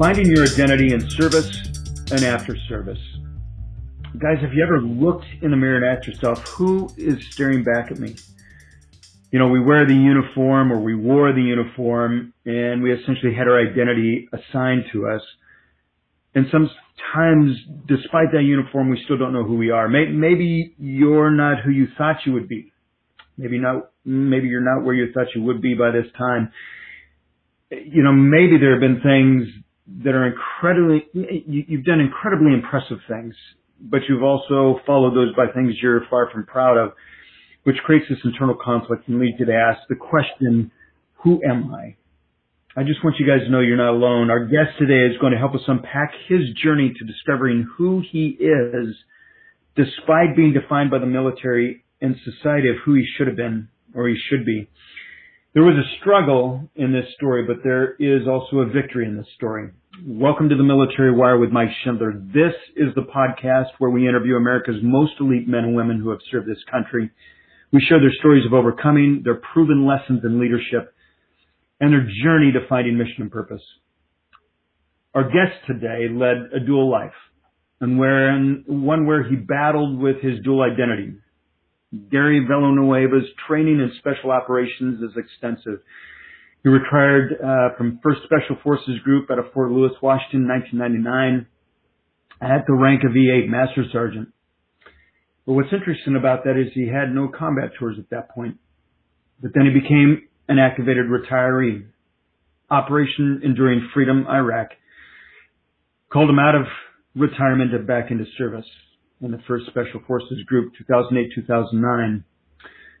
Finding your identity in service and after service. Guys, have you ever looked in the mirror and asked yourself, who is staring back at me? You know, we wear the uniform, or we wore the uniform, and we essentially had our identity assigned to us. And sometimes, despite that uniform, we still don't know who we are. Maybe you're not who you thought you would be. Maybe you're not where you thought you would be by this time. You know, maybe there have been things that are you've done incredibly impressive things, but you've also followed those by things you're far from proud of, which creates this internal conflict and leads you to ask the question, who am I? I just want you guys to know you're not alone. Our guest today is going to help us unpack his journey to discovering who he is, despite being defined by the military and society of who he should have been or he should be. There was a struggle in this story, but there is also a victory in this story. Welcome to the Military Wire with Mike Schindler. This is the podcast where we interview America's most elite men and women who have served this country. We share their stories of overcoming, their proven lessons in leadership, and their journey to finding mission and purpose. Our guest today led a dual life, and one where he battled with his dual identity. Gary Villanueva's training in special operations is extensive. He retired from 1st Special Forces Group out of Fort Lewis, Washington, 1999, at the rank of E8, Master Sergeant. But what's interesting about that is he had no combat tours at that point. But then he became an activated retiree. Operation Enduring Freedom, Iraq, called him out of retirement and back into service in the 1st Special Forces Group, 2008-2009,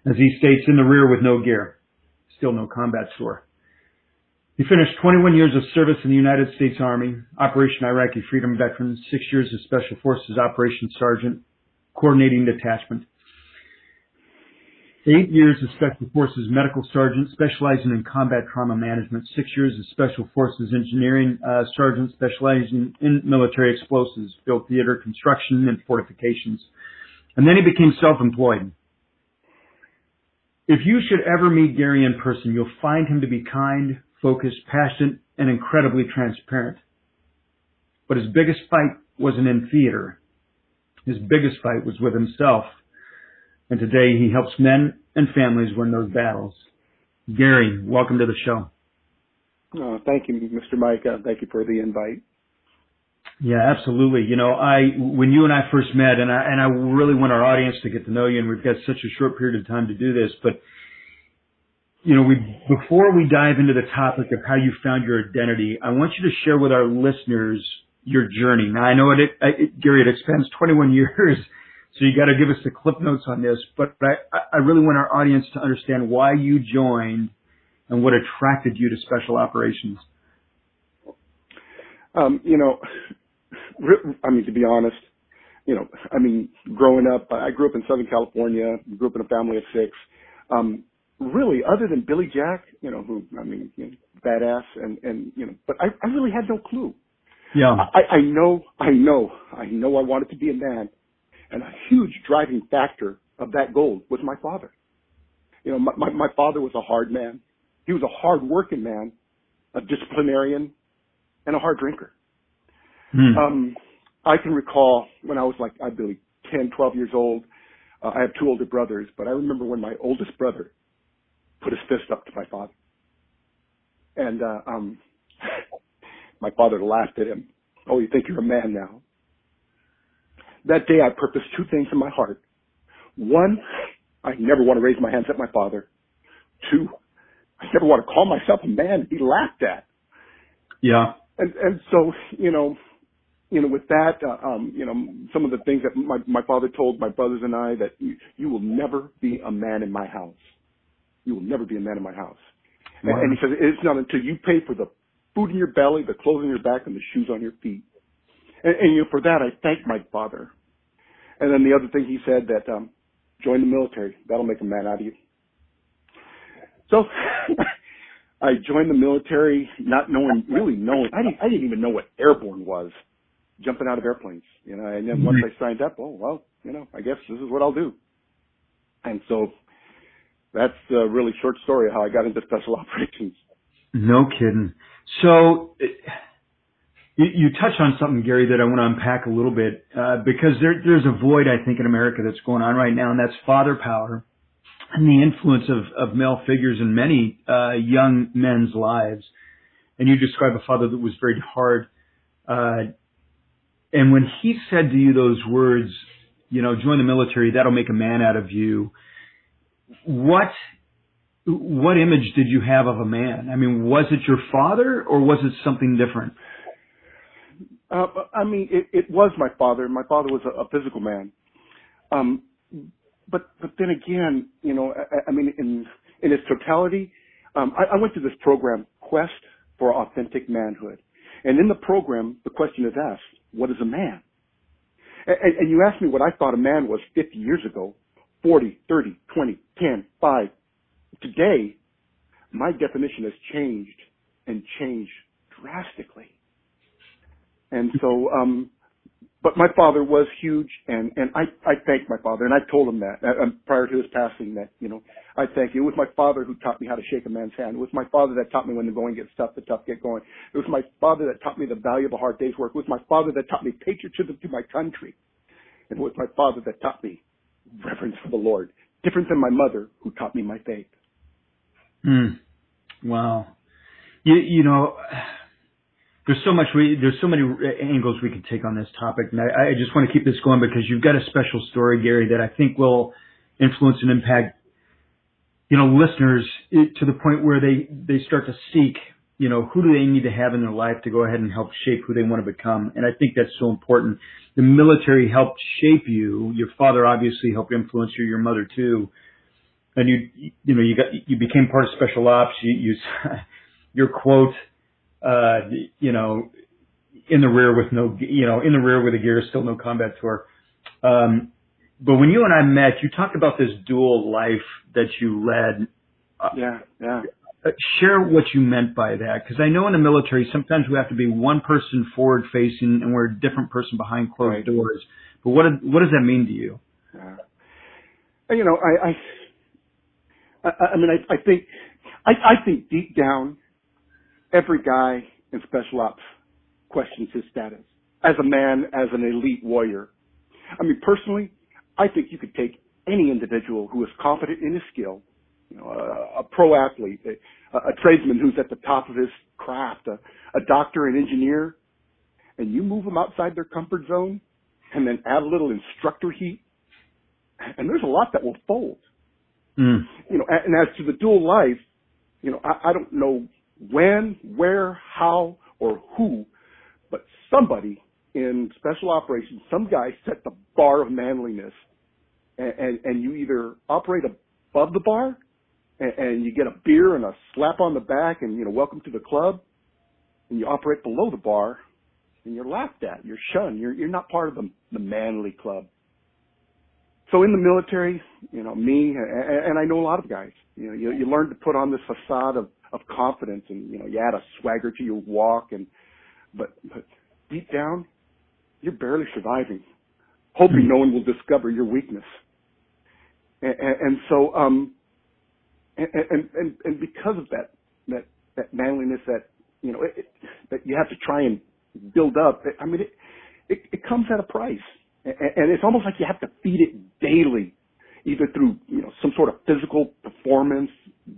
as he states, in the rear with no gear, still no combat tour. He finished 21 years of service in the United States Army, Operation Iraqi Freedom veteran, 6 years as Special Forces Operations Sergeant, coordinating detachment, 8 years as Special Forces Medical Sergeant, specializing in combat trauma management, 6 years as Special Forces Engineering Sergeant, specializing in military explosives, built theater, construction, and fortifications. And then he became self-employed. If you should ever meet Gary in person, you'll find him to be kind, focused, passionate, and incredibly transparent. But his biggest fight wasn't in theater. His biggest fight was with himself. And today he helps men and families win those battles. Gary, welcome to the show. Oh, thank you, Mr. Mike. Thank you for the invite. Yeah, absolutely. You know, when you and I first met, and I really want our audience to get to know you, and we've got such a short period of time to do this, but you know, before we dive into the topic of how you found your identity, I want you to share with our listeners your journey. Now, I know Gary, it expands 21 years. So you got to give us the clip notes on this, but I really want our audience to understand why you joined and what attracted you to special operations. To be honest, growing up, I grew up in Southern California, grew up in a family of six. Really, other than Billy Jack, badass, but I really had no clue. Yeah. I know I wanted to be a man. And a huge driving factor of that goal was my father. You know, my father was a hard man. He was a hard-working man, a disciplinarian, and a hard drinker. Hmm. I can recall when I was 10, 12 years old. I have two older brothers, but I remember when my oldest brother put his fist up to my father. And my father laughed at him. Oh, you think you're a man now? That day, I purposed two things in my heart. One, I never want to raise my hands at my father. Two, I never want to call myself a man and be laughed at. Yeah. And so, with that, some of the things that my father told my brothers and I, that you will never be a man in my house. You will never be a man in my house. Wow. And he said, it's not until you pay for the food in your belly, the clothes on your back, and the shoes on your feet. And for that, I thanked my father. And then the other thing he said that, join the military. That'll make a man out of you. So I joined the military not knowing. I didn't even know what airborne was, jumping out of airplanes, and then once I signed up, I guess this is what I'll do. And so that's a really short story of how I got into special operations. No kidding. So You touch on something, Gary, that I want to unpack a little bit, because there's a void, I think, in America that's going on right now, and that's father power and the influence of male figures in many young men's lives. And you describe a father that was very hard. And when he said to you those words, you know, join the military, that'll make a man out of you, what image did you have of a man? I mean, was it your father or was it something different? I mean, it was my father. My father was a physical man. But then again, you know, I mean, in its totality, I went through this program, Quest for Authentic Manhood. And in the program, the question is asked, what is a man? And you asked me what I thought a man was 50 years ago, 40, 30, 20, 10, 5. Today, my definition has changed and changed drastically. And so, but my father was huge, and I thank my father, and I told him that prior to his passing that, you know, I thank you. It was my father who taught me how to shake a man's hand. It was my father that taught me when the going gets tough, the tough get going. It was my father that taught me the value of a hard day's work. It was my father that taught me patriotism to my country. And it was my father that taught me reverence for the Lord, different than my mother who taught me my faith. Mm. Wow. You know, there's so many angles we could take on this topic, and I just want to keep this going because you've got a special story, Gary, that I think will influence and impact, you know, listeners to the point where they start to seek, you know, who do they need to have in their life to go ahead and help shape who they want to become. And I think that's so important. The military helped shape you. Your father obviously helped influence you. Your mother too. And you became part of Special Ops. Your quote, you know, in the rear with a gear, still no combat tour. But when you and I met, you talked about this dual life that you led. Yeah. Share what you meant by that, because I know in the military sometimes we have to be one person forward facing and we're a different person behind closed doors. But what does that mean to you? You know, I think deep down, every guy in Special Ops questions his status as a man, as an elite warrior. I mean, personally, I think you could take any individual who is confident in his skill, you know, a pro athlete, a tradesman who's at the top of his craft, a doctor, an engineer, and you move them outside their comfort zone and then add a little instructor heat, and there's a lot that will fold. Mm. You know, and as to the dual life, you know, I don't know when, where, how, or who, but somebody in Special Operations, some guy set the bar of manliness, and you either operate above the bar, and you get a beer and a slap on the back, and, you know, welcome to the club, and you operate below the bar, and you're laughed at, you're shunned, you're not part of the manly club. So in the military, you know, me, and I know a lot of guys, you know, you learn to put on this facade of confidence, and, you know, you add a swagger to your walk, but deep down, you're barely surviving, hoping no one will discover your weakness. And so because of that manliness that, you know, that you have to try and build up, I mean, it comes at a price. And it's almost like you have to feed it daily, either through, you know, some sort of physical performance,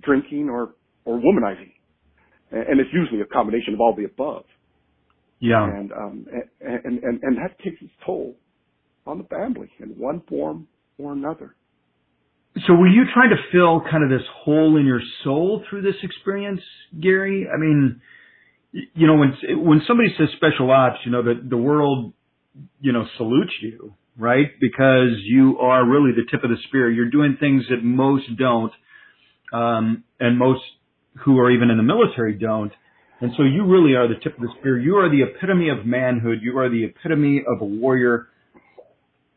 drinking, or womanizing. And it's usually a combination of all the above. Yeah. And that takes its toll on the family in one form or another. So were you trying to fill kind of this hole in your soul through this experience, Gary? I mean, you know, when somebody says Special Ops, you know, the world, you know, salutes you, right? Because you are really the tip of the spear. You're doing things that most don't, and most who are even in the military don't. And so you really are the tip of the spear. You are the epitome of manhood. You are the epitome of a warrior.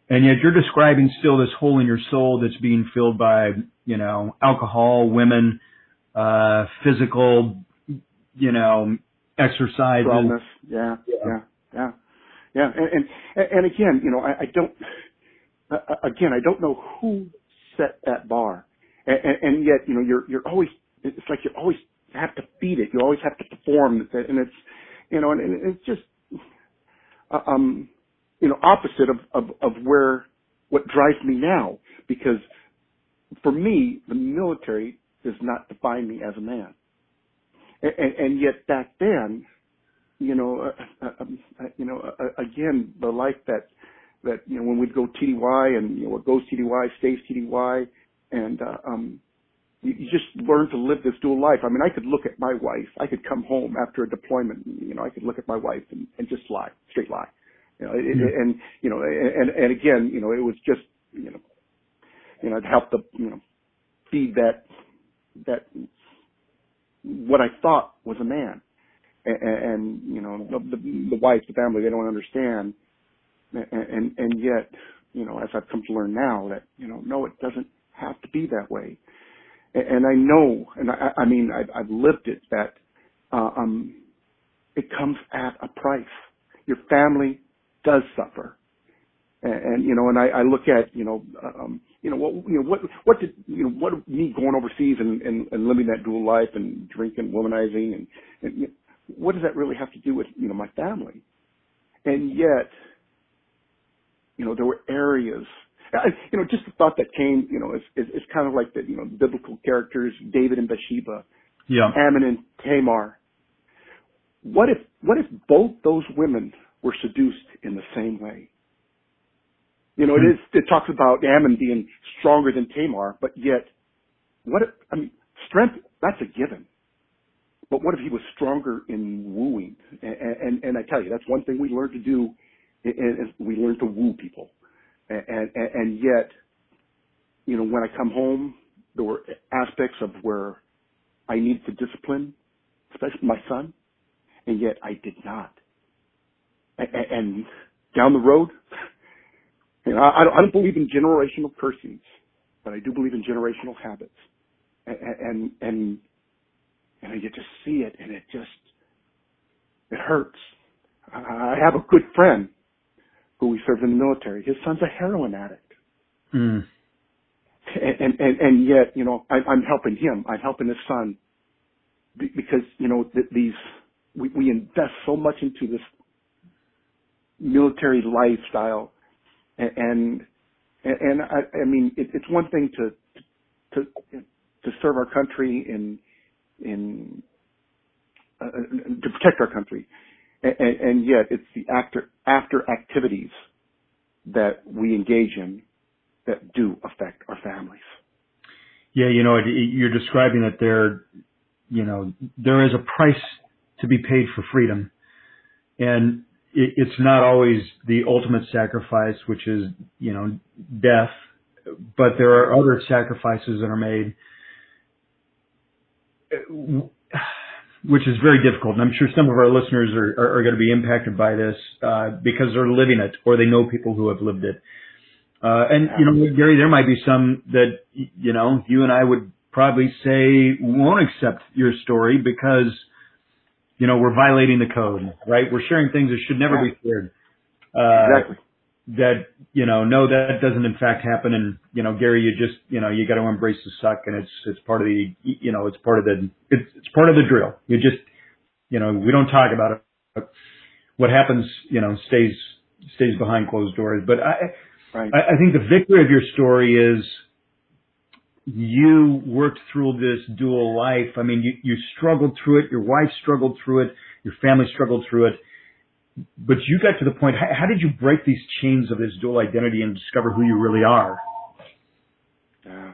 And yet you're describing still this hole in your soul that's being filled by, you know, alcohol, women, physical, you know, exercises. Wellness. Yeah. Yeah, and again, you know, I don't know who set that bar, and yet, you know, you're always, it's like you always have to feed it, you always have to perform, and it's, you know, and it's just, opposite of where, what drives me now. Because for me, the military does not define me as a man. And yet back then, again, the life that, when we'd go TDY and, what goes TDY stays TDY, and, you just learn to live this dual life. I mean, I could look at my wife. I could come home after a deployment, I could look at my wife and just lie, straight lie. And again, it was just, it helped to, feed that what I thought was a man. And the wife, the family, they don't understand. And yet, as I've come to learn now that, no, it doesn't have to be that way. And I know, and I mean, I've lived it, that it comes at a price. Your family does suffer. And I look at, what did, what me going overseas and living that dual life and drinking, womanizing, and what does that really have to do with, my family? And yet, there were areas, just the thought that came, it's kind of like the, biblical characters, David and Bathsheba, yeah. Ammon and Tamar. What if both those women were seduced in the same way? It talks about Ammon being stronger than Tamar, but yet, strength, that's a given. But what if he was stronger in wooing? And I tell you, that's one thing we learn to do, is we learn to woo people. And yet, when I come home, there were aspects of where I needed to discipline, especially my son, and yet I did not. And down the road, I don't believe in generational cursings, but I do believe in generational habits. And I get to see it, and it hurts. I have a good friend who we served in the military. His son's a heroin addict. Mm. And yet, I'm helping him. I'm helping his son because, we invest so much into this military lifestyle. And I mean, it's one thing to serve our country in to protect our country. And yet it's the after activities that we engage in that do affect our families. Yeah. You're describing that there is a price to be paid for freedom, and it's not always the ultimate sacrifice, which is, death, but there are other sacrifices that are made, which is very difficult. And I'm sure some of our listeners are going to be impacted by this because they're living it or they know people who have lived it. Gary, there might be some that, you and I would probably say won't accept your story because, we're violating the code, right? We're sharing things that should never be shared. Exactly. That, no, that doesn't in fact happen. And, Gary, you just, you got to embrace the suck, and it's part of the drill. You just, we don't talk about it, but what happens, stays behind closed doors. But I think the victory of your story is you worked through this dual life. I mean, you struggled through it. Your wife struggled through it. Your family struggled through it. But you got to the point, how did you break these chains of this dual identity and discover who you really are? I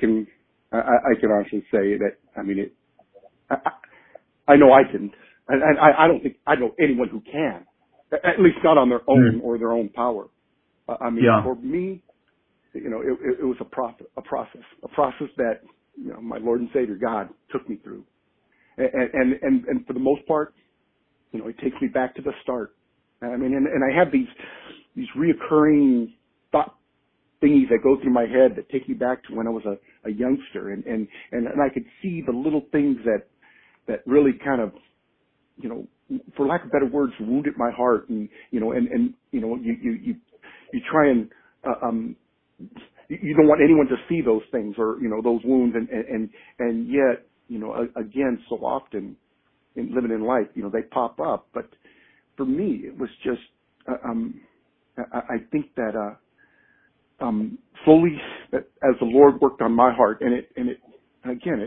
can honestly say that, I know I didn't. I don't think I know anyone who can, at least not on their own or their own power. For me, it was a process that, my Lord and Savior, God, took me through. And for the most part, it takes me back to the start. And I have these reoccurring thought thingies that go through my head that take me back to when I was a youngster. And I could see the little things that really kind of, for lack of better words, wounded my heart. You try and, you don't want anyone to see those things or, those wounds. And yet, again, so often, in living in life, they pop up. But for me, it was just, I think that slowly, as the Lord worked on my heart, and it's painful.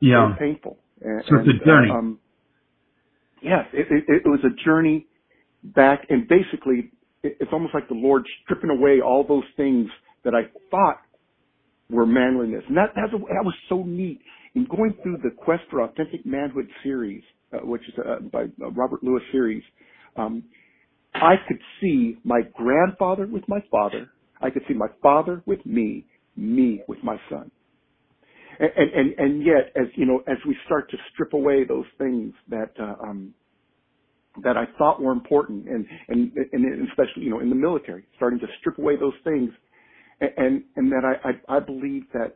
Yeah, it's painful. So it's a journey. Yes, it was a journey back, and basically, it's almost like the Lord stripping away all those things that I thought were manliness. And that was so neat. In going through the Quest for Authentic Manhood series, which is by Robert Lewis series, I could see my grandfather with my father. I could see my father with me, me with my son. And yet, as you know, as we start to strip away those things that that I thought were important, and especially, you know, in the military, starting to strip away those things, and that I believe that,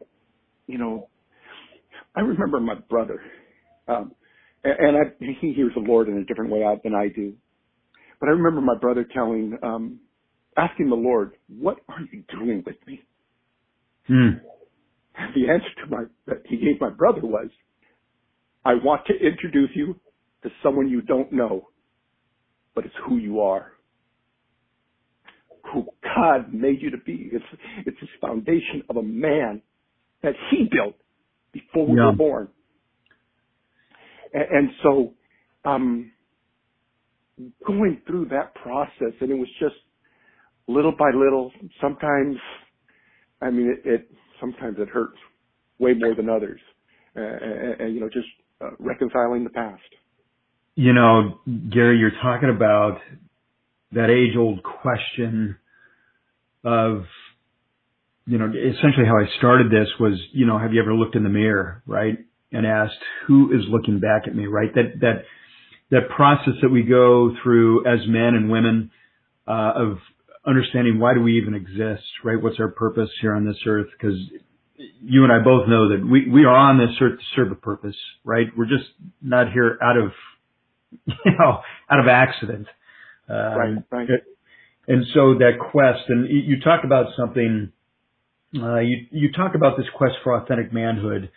you know, I remember my brother, he hears the Lord in a different way than I do, but I remember my brother telling, asking the Lord, "What are you doing with me?" Hmm. The answer that he gave my brother was, "I want to introduce you to someone you don't know, but it's who you are, who God made you to be. It's this foundation of a man that He built before we were born." And so, going through that process, and it was just little by little. Sometimes, I mean, sometimes it hurts way more than others, and you know, just reconciling the past. You know, Gary, you're talking about that age-old question of, you know, essentially how I started this was, you know, have you ever looked in the mirror, right, and asked, who is looking back at me, right? That process that we go through as men and women of understanding, why do we even exist, right? What's our purpose here on this earth? Because you and I both know that we are on this earth to serve a purpose, right? We're just not here out of accident. Right. And so that quest, and you talked about something, you talked about this Quest for Authentic Manhood,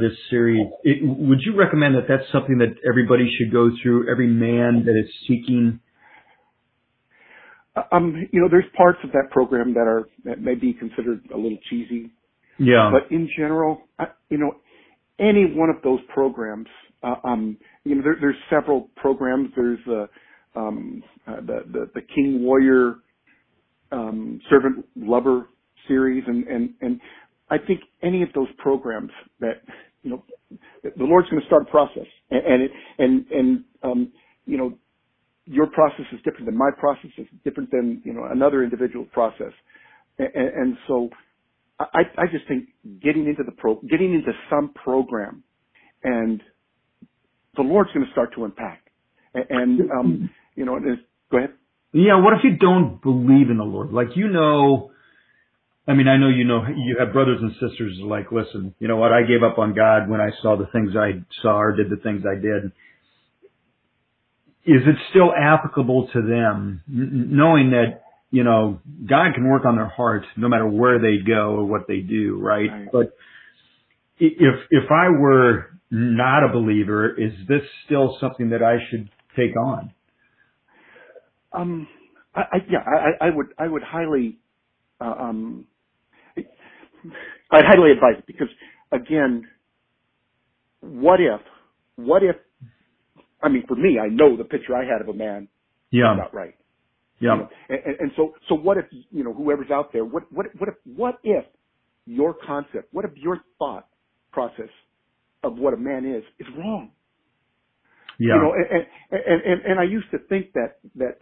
this series. Would you recommend that that's something that everybody should go through, every man that is seeking? You know, there's parts of that program that may be considered a little cheesy. Yeah. But in general, you know, any one of those programs, you know, there's several programs. There's the King Warrior Servant Lover series, and I think any of those programs that, you know, the Lord's going to start a process, and you know, your process is different than my process, is different than, you know, another individual's process, and so I just think getting into some program, and the Lord's going to start to unpack. And, you know, go ahead. Yeah, what if you don't believe in the Lord? Like, you know, I mean, I know you know, you have brothers and sisters like, listen, you know what, I gave up on God when I saw the things I saw or did the things I did. Is it still applicable to them, knowing that, you know, God can work on their hearts no matter where they go or what they do, right? Right. But if I were not a believer, is this still something that I should take on? I would highly, I'd highly advise it, because again, what if, I mean, for me, I know the picture I had of a man was not right. Yeah. You know? And so what if, you know, whoever's out there, what if your concept, what if your thought process of what a man is wrong? Yeah. You know, and I used to think that you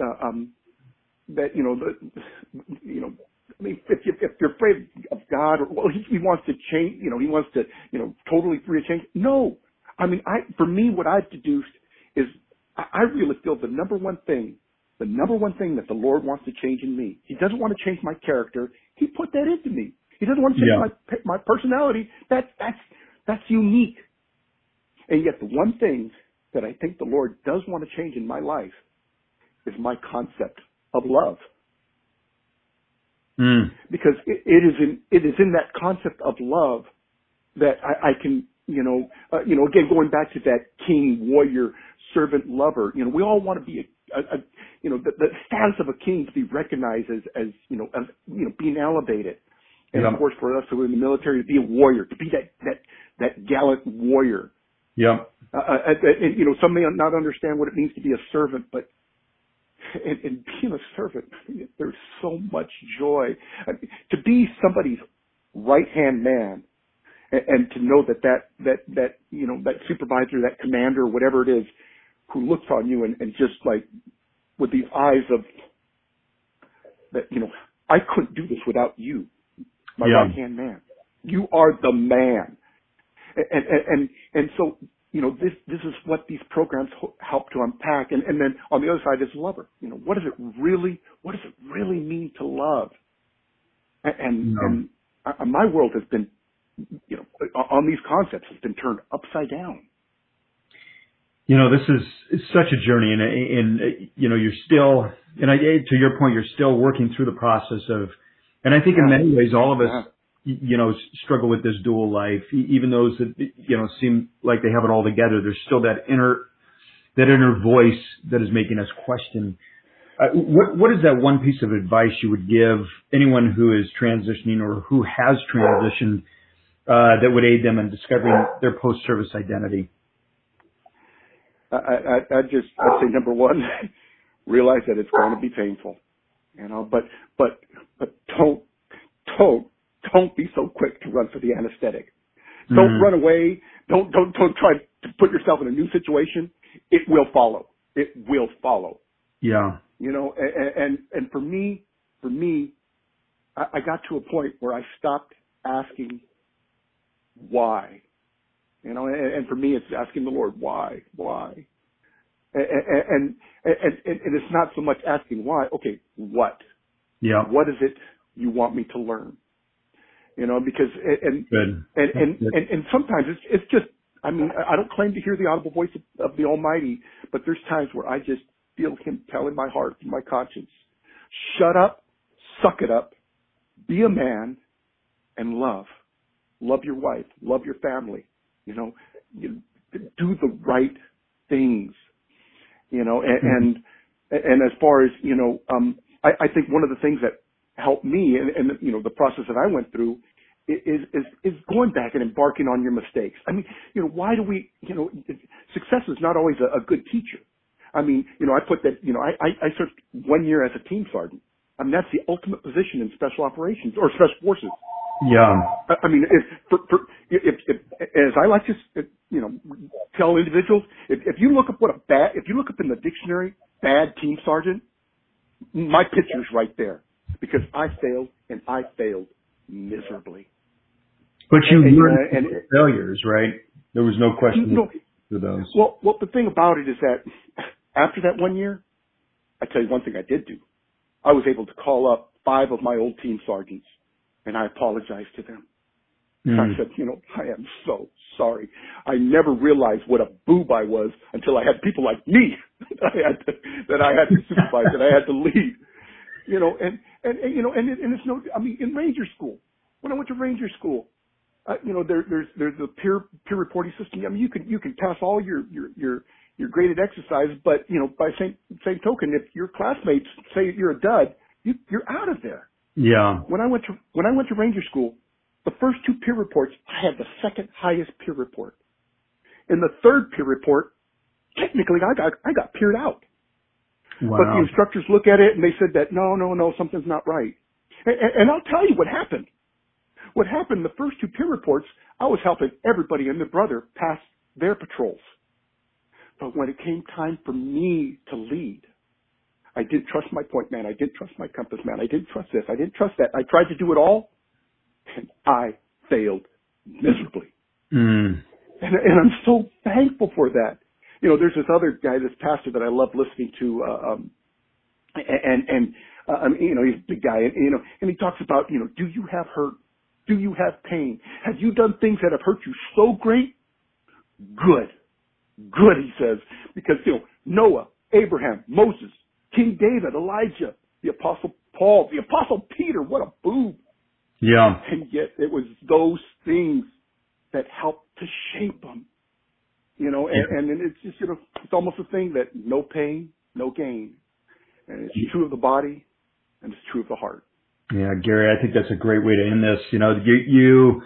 know, you know, I mean, if you're afraid of God, or, well, he wants to change, you know, he wants to, you know, totally free of change. No, I mean, for me, what I've deduced is I really feel the number one thing that the Lord wants to change in me. He doesn't want to change my character. He put that into me. He doesn't want to change my personality. That's unique. And yet the one thing that I think the Lord does want to change in my life is my concept of love. Mm. Because it is in that concept of love that I can, you know, again, going back to that King Warrior servant lover. You know, we all want to be the status of a king to be recognized as being elevated. And yeah. Of course, for us who are in the military, to be a warrior, to be that gallant warrior. Yeah. Some may not understand what it means to be a servant, but and being a servant, there's so much joy. I mean, to be somebody's right-hand man, and to know that supervisor, that commander, whatever it is, who looks on you and just like with the eyes of that, I couldn't do this without you, my right-hand man. You are the man. And so, this is what these programs help to unpack. And then on the other side is lover. What does it really mean to love? And my world has been, on these concepts has been turned upside down. This is such a journey, and you're still, to your point, you're still working through the process of, and I think in many ways, all of us, struggle with this dual life. Even those that, seem like they have it all together, there's still that inner voice that is making us question. What is that one piece of advice you would give anyone who is transitioning or who has transitioned that would aid them in discovering their post-service identity? I'd say number one, realize that it's going to be painful, but don't be so quick to run for the anesthetic. Mm-hmm. Don't run away. Don't try to put yourself in a new situation. It will follow. Yeah. And for me, I got to a point where I stopped asking why. And for me, it's asking the Lord, why? And it's not so much asking why. Okay, what? Yeah. What is it you want me to learn? And sometimes it's just, I don't claim to hear the audible voice of the Almighty, but there's times where I just feel Him telling my heart, my conscience, shut up, suck it up, be a man, and love. Love your wife, love your family, do the right things, and as far as, I think one of the things that helped me and the process that I went through is going back and embarking on your mistakes. Why do we, success is not always a good teacher. I put that, I served 1 year as a team sergeant. That's the ultimate position in special operations or special forces. Yeah. If as I like to, tell individuals, if you look up in the dictionary, bad team sergeant, my picture's right there, because I failed miserably. But you learned from failures, right? There was no question for those. Well, the thing about it is that after that 1 year, I tell you one thing I did do. I was able to call up 5 of my old team sergeants, and I apologized to them. Mm. I said, I am so sorry. I never realized what a boob I was until I had people like me that I had to supervise, that I had to lead. In Ranger School, when I went to Ranger School, there's the peer reporting system. You can pass all your graded exercises, but by same token, if your classmates say you're a dud, you're out of there. Yeah. When I went to Ranger School, the first 2 peer reports, I had the second highest peer report. In the third peer report, technically I got peered out. Wow. But the instructors look at it and they said that, no, something's not right. And I'll tell you what happened. The first 2 peer reports, I was helping everybody and their brother pass their patrols. But when it came time for me to lead, I didn't trust my point man. I didn't trust my compass man. I didn't trust this. I didn't trust that. I tried to do it all, and I failed miserably. Mm. And I'm so thankful for that. There's this other guy, this pastor that I love listening to, he's a big guy, and he talks about, do you have hurt? Do you have pain? Have you done things that have hurt you so great? Good, he says, because, Noah, Abraham, Moses, King David, Elijah, the Apostle Paul, the Apostle Peter, what a boob. Yeah. And yet it was those things that helped to shape them. You know, and it's just, you know, it's almost a thing that no pain, no gain. And it's true of the body and it's true of the heart. Yeah, Gary, I think that's a great way to end this. You know, you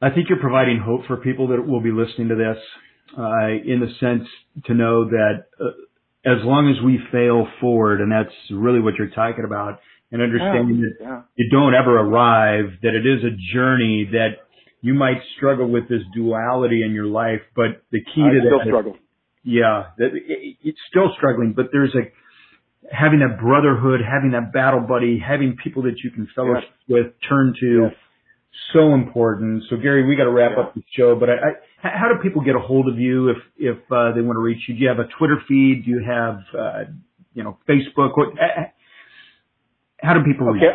I think you're providing hope for people that will be listening to this, in the sense to know that as long as we fail forward, and that's really what you're talking about, and understanding that you don't ever arrive, that it is a journey, that you might struggle with this duality in your life, but the key to that... It's still struggling, but there's having that brotherhood, having that battle buddy, having people that you can fellowship with, turn to, so important. So, Gary, we got to wrap up the show, but how do people get a hold of you if they want to reach you? Do you have a Twitter feed? Do you have, Facebook? How do people reach you?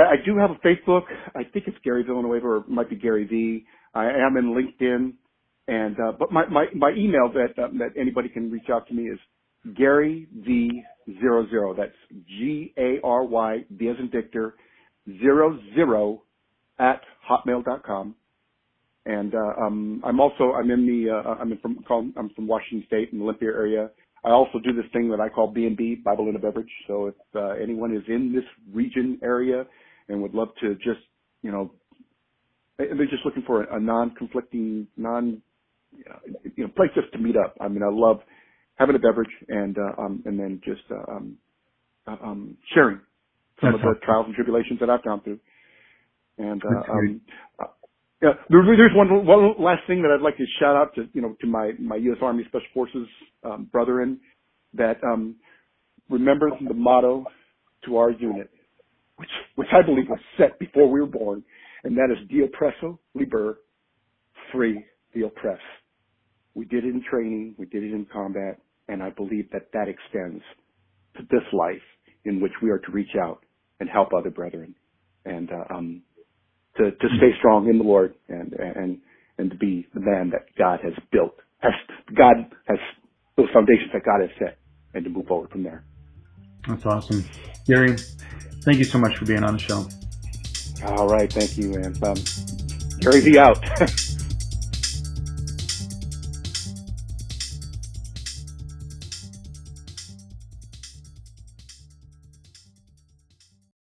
I do have a Facebook. I think it's Gary Villanueva, or it might be Gary V. I am in LinkedIn, and but my email that anybody can reach out to me is GaryV00. That's G-A-R-Y, V as in Victor, 00 at hotmail.com. And I'm from Washington State in the Olympia area. I also do this thing that I call B&B, Bible and a Beverage. So if anyone is in this region area and would love to just, you know, they're just looking for a non-conflicting, place just to meet up. I mean, I love having a beverage and then just sharing some of the trials and tribulations that I've gone through. And there's one last thing that I'd like to shout out to, to my U.S. Army Special Forces brethren, that remember the motto to our unit, which I believe was set before we were born, and that is De Oppresso Liber, free the oppressed. We did it in training, we did it in combat, and I believe that extends to this life in which we are to reach out and help other brethren. And to stay strong in the Lord and to be the man that God has built, those foundations that God has set, and to move forward from there. That's awesome. Gary, thank you so much for being on the show. All right. Thank you. And Gary V out.